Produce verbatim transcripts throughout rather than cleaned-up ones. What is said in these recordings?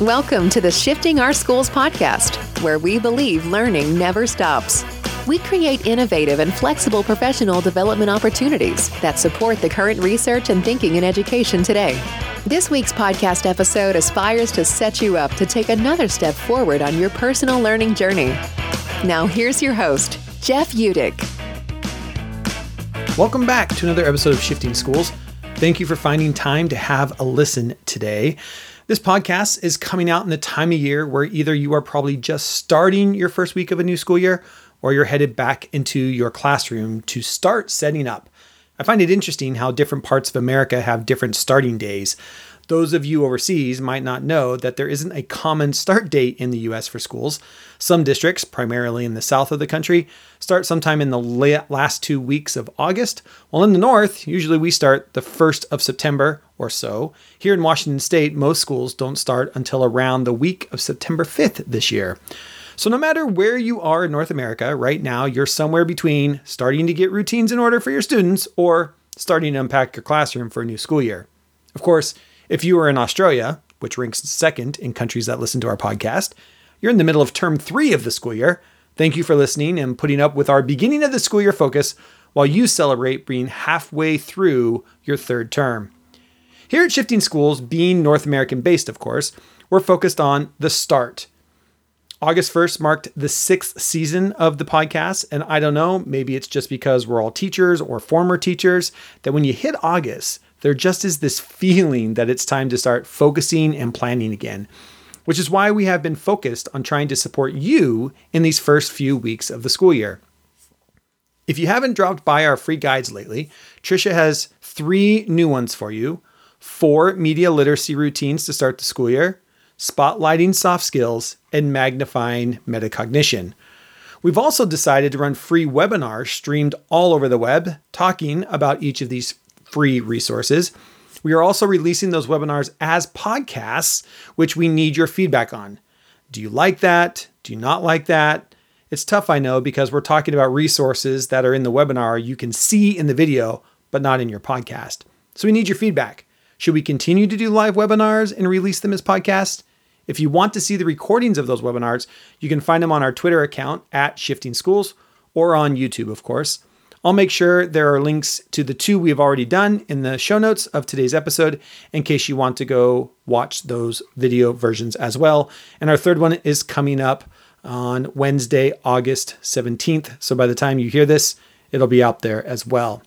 Welcome to the Shifting Our Schools podcast, where we believe learning never stops. We create innovative and flexible professional development opportunities that support the current research and thinking in education today. This week's podcast episode aspires to set you up to take another step forward on your personal learning journey. Now here's your host, Jeff Udick. Welcome back to another episode of Shifting Schools. Thank you for finding time to have a listen today. This podcast is coming out in the time of year where either you are probably just starting your first week of a new school year or you're headed back into your classroom to start setting up. I find it interesting how different parts of America have different starting days. Those of you overseas might not know that there isn't a common start date in the U S for schools. Some districts, primarily in the south of the country, start sometime in the last two weeks of August, while in the north, usually we start the first of September or so. Here in Washington State, most schools don't start until around the week of September fifth this year. So no matter where you are in North America, right now you're somewhere between starting to get routines in order for your students or starting to unpack your classroom for a new school year. Of course, if you are in Australia, which ranks second in countries that listen to our podcast, you're in the middle of term three of the school year. Thank you for listening and putting up with our beginning of the school year focus while you celebrate being halfway through your third term. Here at Shifting Schools, being North American based, of course, we're focused on the start. August first marked the sixth season of the podcast, and I don't know, maybe it's just because we're all teachers or former teachers, that when you hit August, there just is this feeling that it's time to start focusing and planning again, which is why we have been focused on trying to support you in these first few weeks of the school year. If you haven't dropped by our free guides lately, Trisha has three new ones for you: four media literacy routines to start the school year, spotlighting soft skills, and magnifying metacognition. We've also decided to run free webinars streamed all over the web, talking about each of these free resources. We are also releasing those webinars as podcasts, which we need your feedback on. Do you like that? Do you not like that? It's tough, I know, because we're talking about resources that are in the webinar you can see in the video, but not in your podcast. So we need your feedback. Should we continue to do live webinars and release them as podcasts? If you want to see the recordings of those webinars, you can find them on our Twitter account at Shifting Schools or on YouTube, of course. I'll make sure there are links to the two we've already done in the show notes of today's episode in case you want to go watch those video versions as well. And our third one is coming up on Wednesday, August seventeenth. So by the time you hear this, it'll be out there as well.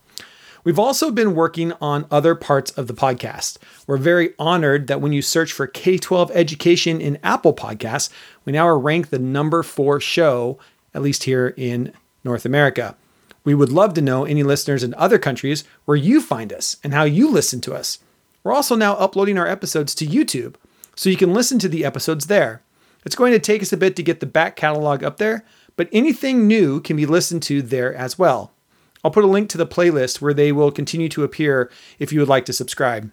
We've also been working on other parts of the podcast. We're very honored that when you search for K twelve education in Apple Podcasts, we now are ranked the number four show, at least here in North America. We would love to know any listeners in other countries where you find us and how you listen to us. We're also now uploading our episodes to YouTube, so you can listen to the episodes there. It's going to take us a bit to get the back catalog up there, but anything new can be listened to there as well. I'll put a link to the playlist where they will continue to appear if you would like to subscribe.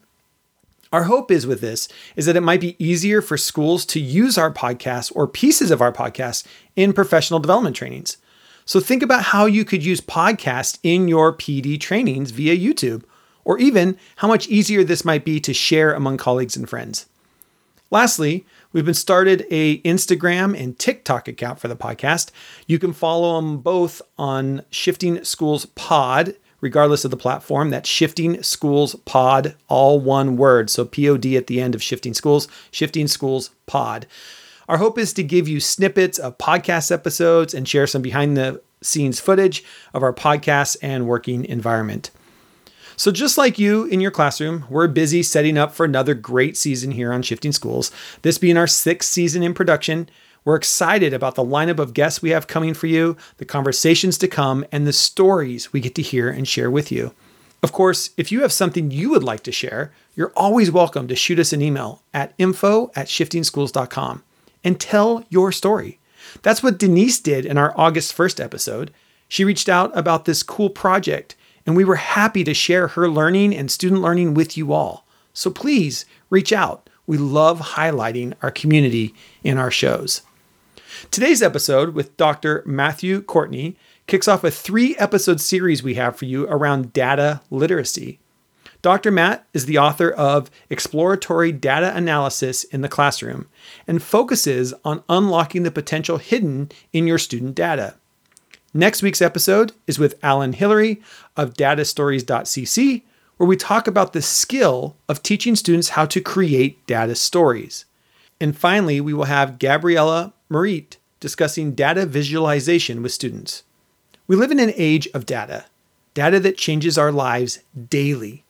Our hope is with this is that it might be easier for schools to use our podcast or pieces of our podcast in professional development trainings. So think about how you could use podcasts in your P D trainings via YouTube, or even how much easier this might be to share among colleagues and friends. Lastly, we've been started a Instagram and TikTok account for the podcast. You can follow them both on Shifting Schools Pod, regardless of the platform. That's Shifting Schools Pod, all one word. So P O D at the end of Shifting Schools, Shifting Schools Pod. Our hope is to give you snippets of podcast episodes and share some behind the scenes footage of our podcast and working environment. So just like you in your classroom, we're busy setting up for another great season here on Shifting Schools. This being our sixth season in production, we're excited about the lineup of guests we have coming for you, the conversations to come, and the stories we get to hear and share with you. Of course, if you have something you would like to share, you're always welcome to shoot us an email at info at shifting schools dot com and tell your story. That's what Denise did in our August first episode. She reached out about this cool project, and we were happy to share her learning and student learning with you all. So please reach out. We love highlighting our community in our shows. Today's episode with Doctor Matthew Courtney kicks off a three-episode series we have for you around data literacy. Doctor Matt is the author of Exploratory Data Analysis in the Classroom and focuses on unlocking the potential hidden in your student data. Next week's episode is with Alan Hillary of data stories dot c c, where we talk about the skill of teaching students how to create data stories. And finally, we will have Gabriella Marit discussing data visualization with students. We live in an age of data, data that changes our lives daily.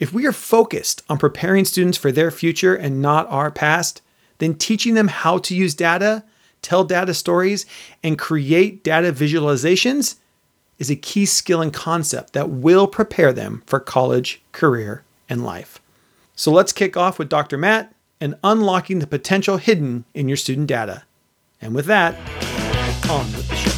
If we are focused on preparing students for their future and not our past, then teaching them how to use data, tell data stories, and create data visualizations is a key skill and concept that will prepare them for college, career, and life. So let's kick off with Doctor Matt and unlocking the potential hidden in your student data. And with that, on with the show.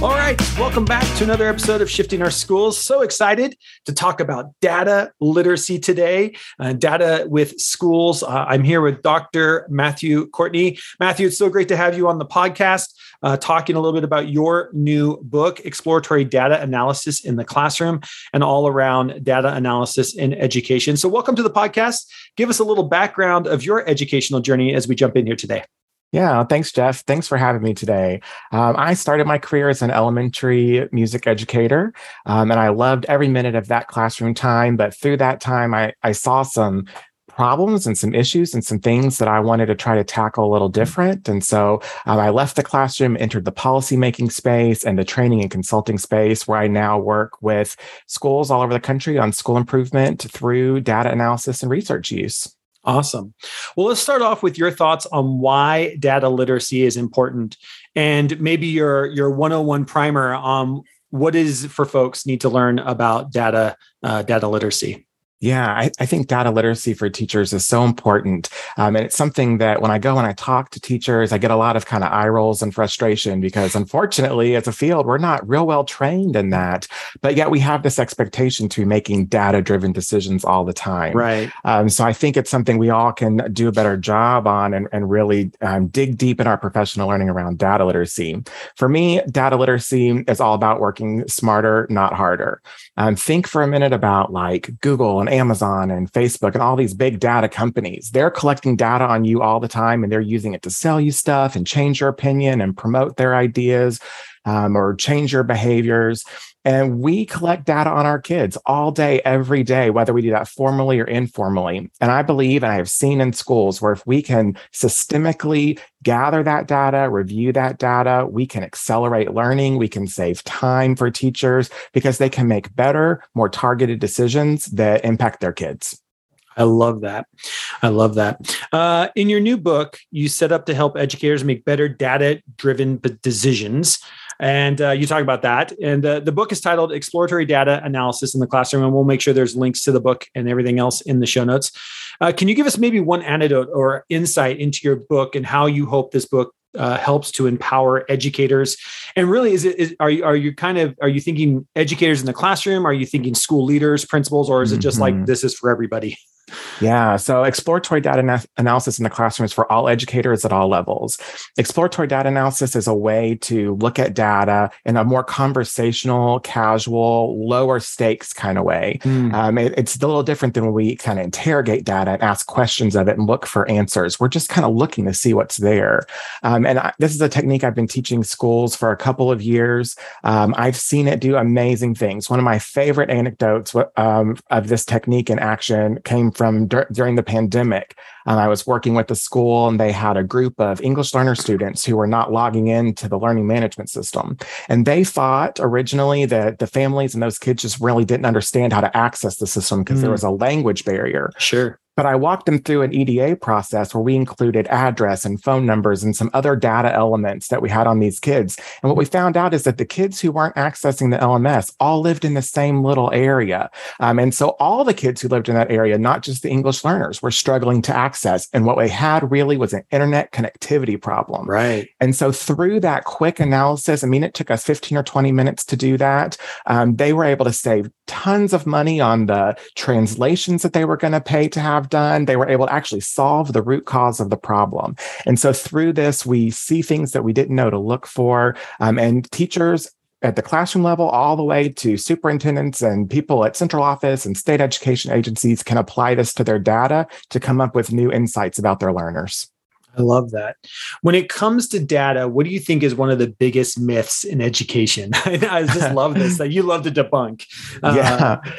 All right, welcome back to another episode of Shifting Our Schools. So excited to talk about data literacy today, uh, data with schools. Uh, I'm here with Doctor Matthew Courtney. Matthew, it's so great to have you on the podcast, uh, talking a little bit about your new book, Exploratory Data Analysis in the Classroom, and all around data analysis in education. So welcome to the podcast. Give us a little background of your educational journey as we jump in here today. Yeah, thanks, Jeff. Thanks for having me today. Um, I started my career as an elementary music educator, um, and I loved every minute of that classroom time. But through that time, I, I saw some problems and some issues and some things that I wanted to try to tackle a little different. And so um, I left the classroom, entered the policymaking space and the training and consulting space, where I now work with schools all over the country on school improvement through data analysis and research use. Awesome. Well, let's start off with your thoughts on why data literacy is important, and maybe your your one oh one primer on what is for folks need to learn about data uh, data literacy. Yeah, I, I think data literacy for teachers is so important. Um, and it's something that when I go and I talk to teachers, I get a lot of kind of eye rolls and frustration, because unfortunately, as a field, we're not real well trained in that. But yet we have this expectation to be making data-driven decisions all the time. Right. Um, so I think it's something we all can do a better job on and, and really um, dig deep in our professional learning around data literacy. For me, data literacy is all about working smarter, not harder. Um, think for a minute about like Google and Amazon and Facebook and all these big data companies. They're collecting data on you all the time, and they're using it to sell you stuff and change your opinion and promote their ideas um, or change your behaviors. And we collect data on our kids all day, every day, whether we do that formally or informally. And I believe, and I have seen in schools, where if we can systemically gather that data, review that data, we can accelerate learning, we can save time for teachers, because they can make better, more targeted decisions that impact their kids. I love that. I love that. Uh, in your new book, you set up to help educators make better data-driven decisions. And uh, you talk about that. And uh, the book is titled Exploratory Data Analysis in the Classroom. And we'll make sure there's links to the book and everything else in the show notes. Uh, can you give us maybe one anecdote or insight into your book and how you hope this book Uh, helps to empower educators? And really, is it is, are you are you kind of are you thinking educators in the classroom? Are you thinking school leaders, principals, or is it just mm-hmm. like this is for everybody? Yeah. So exploratory data na- analysis in the classroom is for all educators at all levels. Exploratory data analysis is a way to look at data in a more conversational, casual, lower stakes kind of way. Mm. Um, it, it's a little different than when we kind of interrogate data and ask questions of it and look for answers. We're just kind of looking to see what's there. Um, and I, this is a technique I've been teaching schools for a couple of years. Um, I've seen it do amazing things. One of my favorite anecdotes um, of this technique in action came from From dur- during the pandemic. Um, I was working with the school, and they had a group of English learner students who were not logging into the learning management system. And they thought originally that the families and those kids just really didn't understand how to access the system because mm. there was a language barrier. Sure. But I walked them through an E D A process where we included address and phone numbers and some other data elements that we had on these kids. And what we found out is that the kids who weren't accessing the L M S all lived in the same little area. Um, and so all the kids who lived in that area, not just the English learners, were struggling to access. And what they had really was an internet connectivity problem. Right. And so through that quick analysis, I mean, it took us fifteen or twenty minutes to do that. Um, they were able to save tons of money on the translations that they were going to pay to have done. They were able to actually solve the root cause of the problem. And so through this, we see things that we didn't know to look for. Um, and teachers at the classroom level all the way to superintendents and people at central office and state education agencies can apply this to their data to come up with new insights about their learners. I love that. When it comes to data, what do you think is one of the biggest myths in education? I just love this. Like, you love to debunk. Yeah. Uh,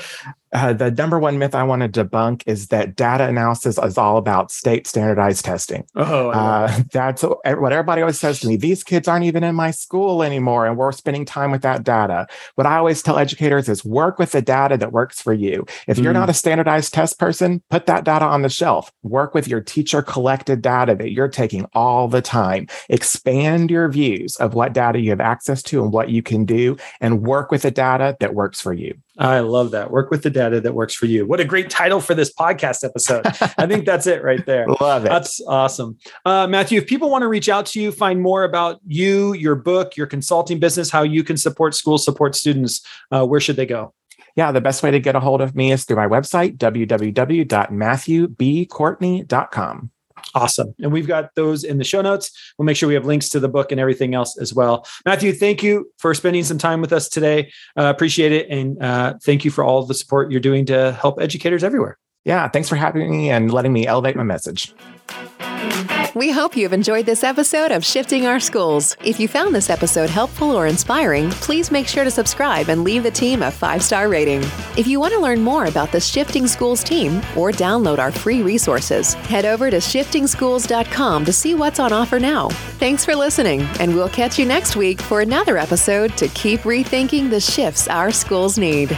uh, the number one myth I want to debunk is that data analysis is all about state standardized testing. Oh, uh, that. That's what everybody always says to me. These kids aren't even in my school anymore, and we're spending time with that data. What I always tell educators is work with the data that works for you. If you're mm. not a standardized test person, put that data on the shelf. Work with your teacher collected data that you're taking all the time. Expand your views of what data you have access to and what you can do, and work with the data that works for you. I love that. Work with the data that works for you. What a great title for this podcast episode. I think that's it right there. Love it. That's awesome. Uh, Matthew, if people want to reach out to you, find more about you, your book, your consulting business, how you can support schools, support students, uh, where should they go? Yeah, the best way to get a hold of me is through my website, w w w dot matthew b courtney dot com. Awesome. And we've got those in the show notes. We'll make sure we have links to the book and everything else as well. Matthew, thank you for spending some time with us today. Uh, appreciate it. And uh, thank you for all the support you're doing to help educators everywhere. Yeah. Thanks for having me and letting me elevate my message. We hope you've enjoyed this episode of Shifting Our Schools. If you found this episode helpful or inspiring, please make sure to subscribe and leave the team a five-star rating. If you want to learn more about the Shifting Schools team or download our free resources, head over to shifting schools dot com to see what's on offer now. Thanks for listening, and we'll catch you next week for another episode to keep rethinking the shifts our schools need.